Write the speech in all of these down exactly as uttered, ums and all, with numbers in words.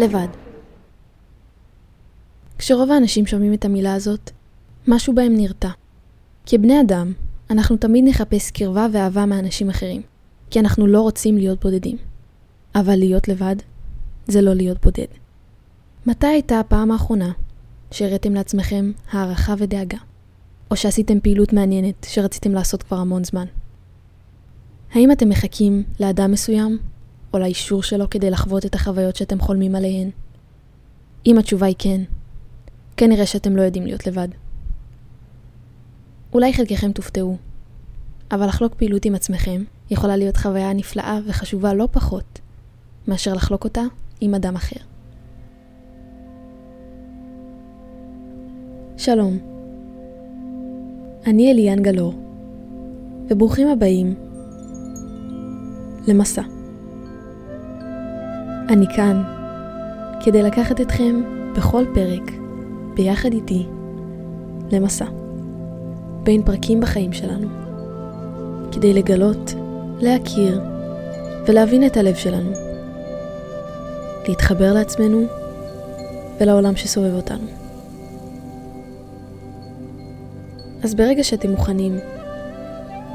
לבד. כשרוב האנשים שומעים את המילה הזאת, משהו בהם נרתע. כבני אדם, אנחנו תמיד נחפש קרבה ואהבה מאנשים אחרים, כי אנחנו לא רוצים להיות בודדים. אבל להיות לבד, זה לא להיות בודד. מתי הייתה הפעם האחרונה שהראיתם לעצמכם הערכה ודאגה? או שעשיתם פעילות מעניינת שרציתם לעשות כבר המון זמן? האם אתם מחכים לאדם מסוים, או לאישור שלו כדי לחוות את החוויות שאתם חולמים עליהן? אם התשובה היא כן, כנראה שאתם לא יודעים להיות לבד. אולי חלקכם תופתעו, אבל לחלוק פעילות עם עצמכם יכולה להיות חוויה נפלאה וחשובה לא פחות מאשר לחלוק אותה עם אדם אחר. שלום, אני אליאן גלור, וברוכים הבאים למסע. אני כאן כדי לקחת אתכם בכל פרק ביחד איתי למסע בין פרקים בחיים שלנו, כדי לגלות, להכיר ולהבין את הלב שלנו, להתחבר לעצמנו ולעולם שסובב אותנו. אז ברגע שאתם מוכנים,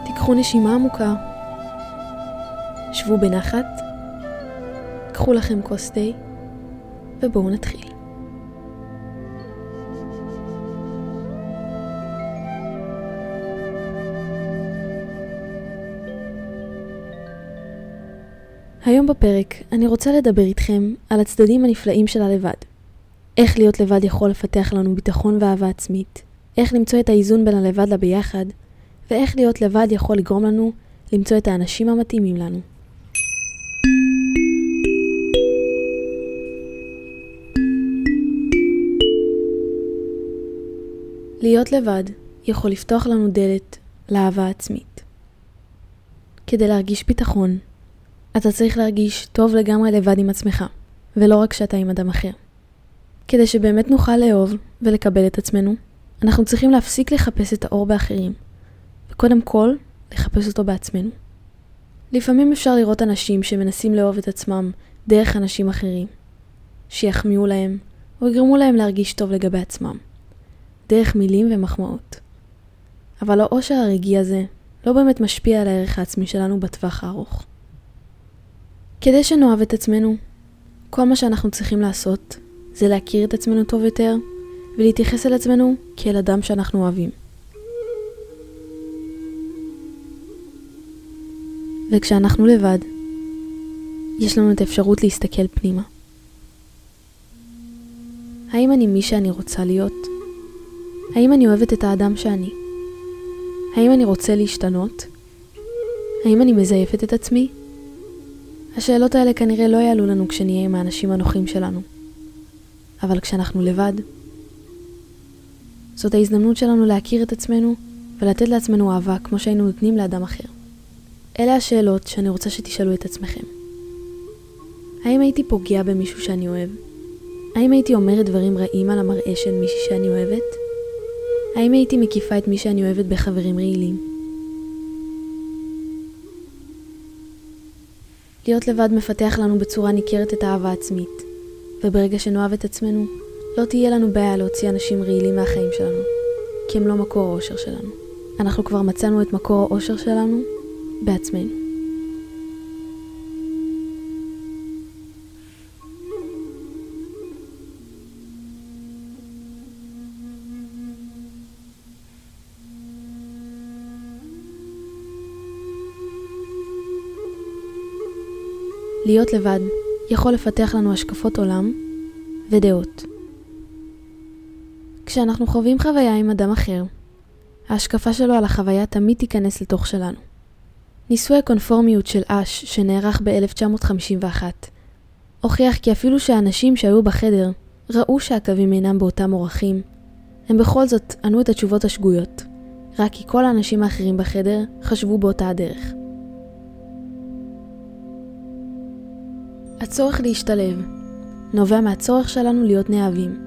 תיקחו נשימה עמוקה, שבו בנחת, קחו לכם כוס תה ובואו נתחיל. היום בפרק אני רוצה לדבר איתכם על הצדדים הנפלאים של הלבד. איך להיות לבד יכול לפתח לנו ביטחון ואהבה עצמית, איך למצוא את האיזון בין הלבד לביחד, ואיך להיות לבד יכול לגרום לנו למצוא את האנשים המתאימים לנו. להיות לבד יכול לפתוח לנו דלת לאהבה עצמית. כדי להרגיש ביטחון, אתה צריך להרגיש טוב לגמרי לבד עם עצמך, ולא רק שאתה עם אדם אחר. כדי שבאמת נוכל לאהוב ולקבל את עצמנו, אנחנו צריכים להפסיק לחפש את האור באחרים, וקודם כל, לחפש אותו בעצמנו. לפעמים אפשר לראות אנשים שמנסים לאהוב את עצמם דרך אנשים אחרים, שיחמיאו להם או יגרמו להם להרגיש טוב לגבי עצמם, דרך מילים ומחמאות. אבל האושר הרגעי הזה לא באמת משפיע על הערך העצמי שלנו בטווח הארוך. כדי שנאהב את עצמנו, כל מה שאנחנו צריכים לעשות זה להכיר את עצמנו טוב יותר ולהתייחס אל עצמנו כאל אדם שאנחנו אוהבים. וכשאנחנו לבד, יש לנו את האפשרות להסתכל פנימה. האם אני מי שאני רוצה להיות? האם אני אוהבת את האדם שאני? האם אני רוצה להשתנות? האם אני מזייפת את עצמי? השאלות האלה כנראה לא יעלו לנו כשנהיה עם האנשים הנוחים שלנו. אבל כשאנחנו לבד, זאת ההזדמנות שלנו להכיר את עצמנו ולתת לעצמנו אהבה כמו שהיינו נותנים לאדם אחר. אלה השאלות שאני רוצה שתשאלו את עצמכם. האם הייתי פוגע במישהו שאני אוהב? האם הייתי אומרת דברים רעים על המראה של מישהי שאני אוהבת? האם הייתי מקיפה את מי שאני אוהבת בחברים רעילים? להיות לבד מפתח לנו בצורה ניכרת את האהבה העצמית, וברגע שנאהב את עצמנו, לא תהיה לנו בעיה להוציא אנשים רעילים מהחיים שלנו, כי הם לא מקור האושר שלנו. אנחנו כבר מצאנו את מקור האושר שלנו בעצמנו. להיות לבד יכול לפתח לנו השקפות עולם ודעות. כשאנחנו חווים חוויה עם אדם אחר, ההשקפה שלו על החוויה תמיד תיכנס לתוך שלנו. ניסוי הקונפורמיות של אש שנערך ב-אלף תשע מאות חמישים ואחת הוכיח כי אפילו שהאנשים שהיו בחדר ראו שהקווים אינם באותם אורכים, הם בכל זאת ענו את התשובות השגויות, רק כי כל האנשים האחרים בחדר חשבו באותה הדרך. הצורך להשתלב נובע מהצורך שלנו להיות נאהבים,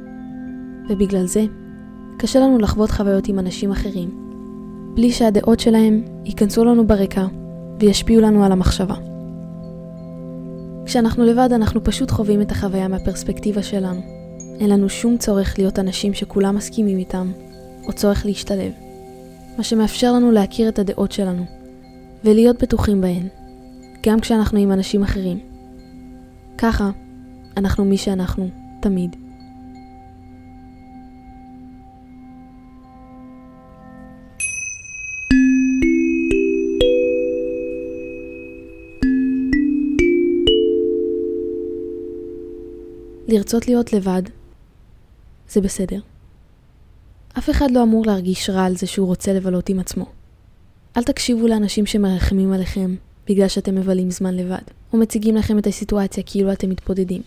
ובגלל זה קשה לנו לחוות חוויות עם אנשים אחרים, בלי שהדעות שלהם ייכנסו לנו ברקע וישפיעו לנו על המחשבה. כשאנחנו לבד אנחנו פשוט חווים את החוויה מהפרספקטיבה שלנו. אין לנו שום צורך להיות אנשים שכולם מסכימים איתם, או צורך להשתלב. מה שמאפשר לנו להכיר את הדעות שלנו, ולהיות בטוחים בהן, גם כשאנחנו עם אנשים אחרים. ככה, אנחנו מי שאנחנו, תמיד. לרצות להיות לבד, זה בסדר. אף אחד לא אמור להרגיש רע על זה שהוא רוצה לבלות עם עצמו. אל תקשיבו לאנשים שמרחמים עליכם בגלל שאתם מבלים זמן לבד, או מציגים לכם את הסיטואציה כאילו אתם מתפודדים.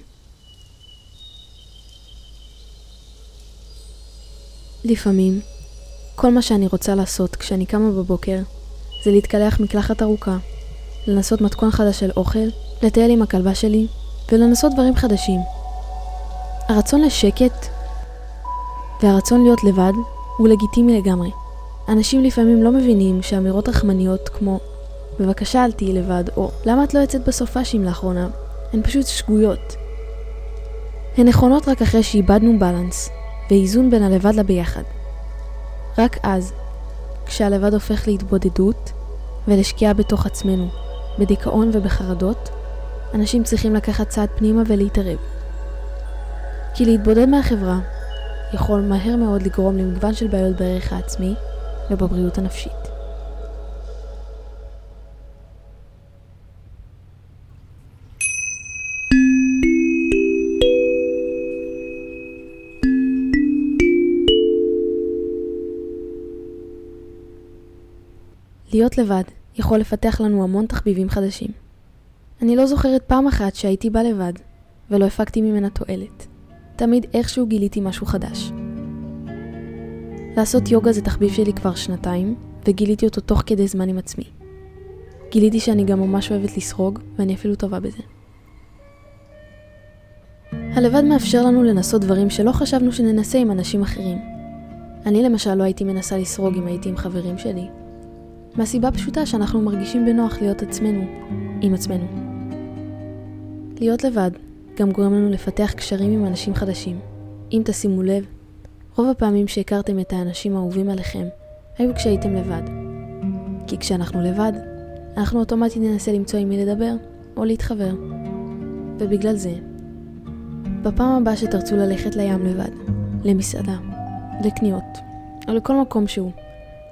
לפעמים, כל מה שאני רוצה לעשות כשאני קמה בבוקר, זה להתקלח מקלחת ארוכה, לנסות מתכון חדש של אוכל, לטייל עם הכלבה שלי, ולנסות דברים חדשים. הרצון לשקט והרצון להיות לבד הוא לגיטימי לגמרי. אנשים לפעמים לא מבינים שאמירות רחמניות כמו בבקשה אל תהי לבד או למה את לא יצאת בסופשים לאחרונה הן פשוט שגויות. הן נכונות רק אחרי שאיבדנו בלנס ואיזון בין הלבד לביחד. רק אז, כשהלבד הופך להתבודדות ולשקיעה בתוך עצמנו, בדיכאון ובחרדות, אנשים צריכים לקחת צעד פנימה ולהתערב. כי להתבודד מהחברה יכול מהר מאוד לגרום למגוון של בעיות בערך העצמי ובבריאות הנפשית. להיות לבד יכול לפתח לנו המון תחביבים חדשים. אני לא זוכרת פעם אחת שהייתי בא לבד ולא הפקתי ממנה תועלת. תמיד איכשהו גיליתי משהו חדש. לעשות יוגה זה תחביב שלי כבר שנתיים, וגיליתי אותו תוך כדי זמן עם עצמי. גיליתי שאני גם ממש אוהבת לסרוג, ואני אפילו טובה בזה. הלבד מאפשר לנו לנסות דברים שלא חשבנו שננסה עם אנשים אחרים. אני למשל לא הייתי מנסה לסרוג אם הייתי עם חברים שלי. מהסיבה פשוטה שאנחנו מרגישים בנוח להיות עצמנו, עם עצמנו. להיות לבד גם גורם לנו לפתח קשרים עם אנשים חדשים. אם תשימו לב, רוב הפעמים שהכרתם את האנשים האהובים עליכם, היו כשהייתם לבד. כי כשאנחנו לבד, אנחנו אוטומטית ננסה למצוא עם מי לדבר, או להתחבר. ובגלל זה, בפעם הבאה שתרצו ללכת לים לבד, למסעדה, לקניות, או לכל מקום שהוא,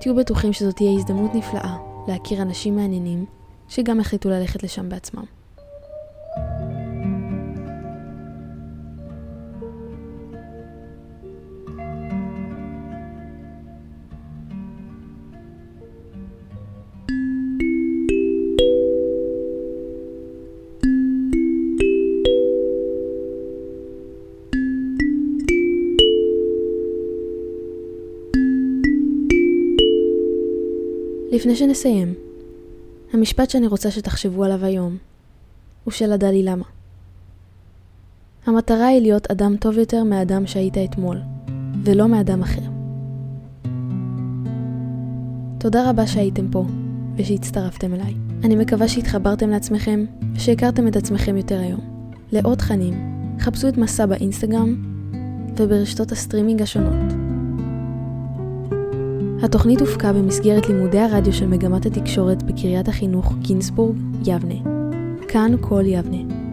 תהיו בטוחים שזאת תהיה הזדמנות נפלאה להכיר אנשים מעניינים, שגם החליטו ללכת לשם בעצמם. לפני שנסיים, המשפט שאני רוצה שתחשבו עליו היום הוא של הדלי למה. המטרה היא להיות אדם טוב יותר מהאדם שהיית אתמול, ולא מאדם אחר. תודה רבה שהייתם פה ושהצטרפתם אליי. אני מקווה שהתחברתם לעצמכם ושהכרתם את עצמכם יותר היום. לעוד תכנים, חפשו את מסע באינסטגרם וברשתות הסטרימינג השונות. התוכנית הופקה במסגרת לימודי הרדיו של מגמת התקשורת בקריית החינוך גינסבורג, יבנה. כאן כל יבנה.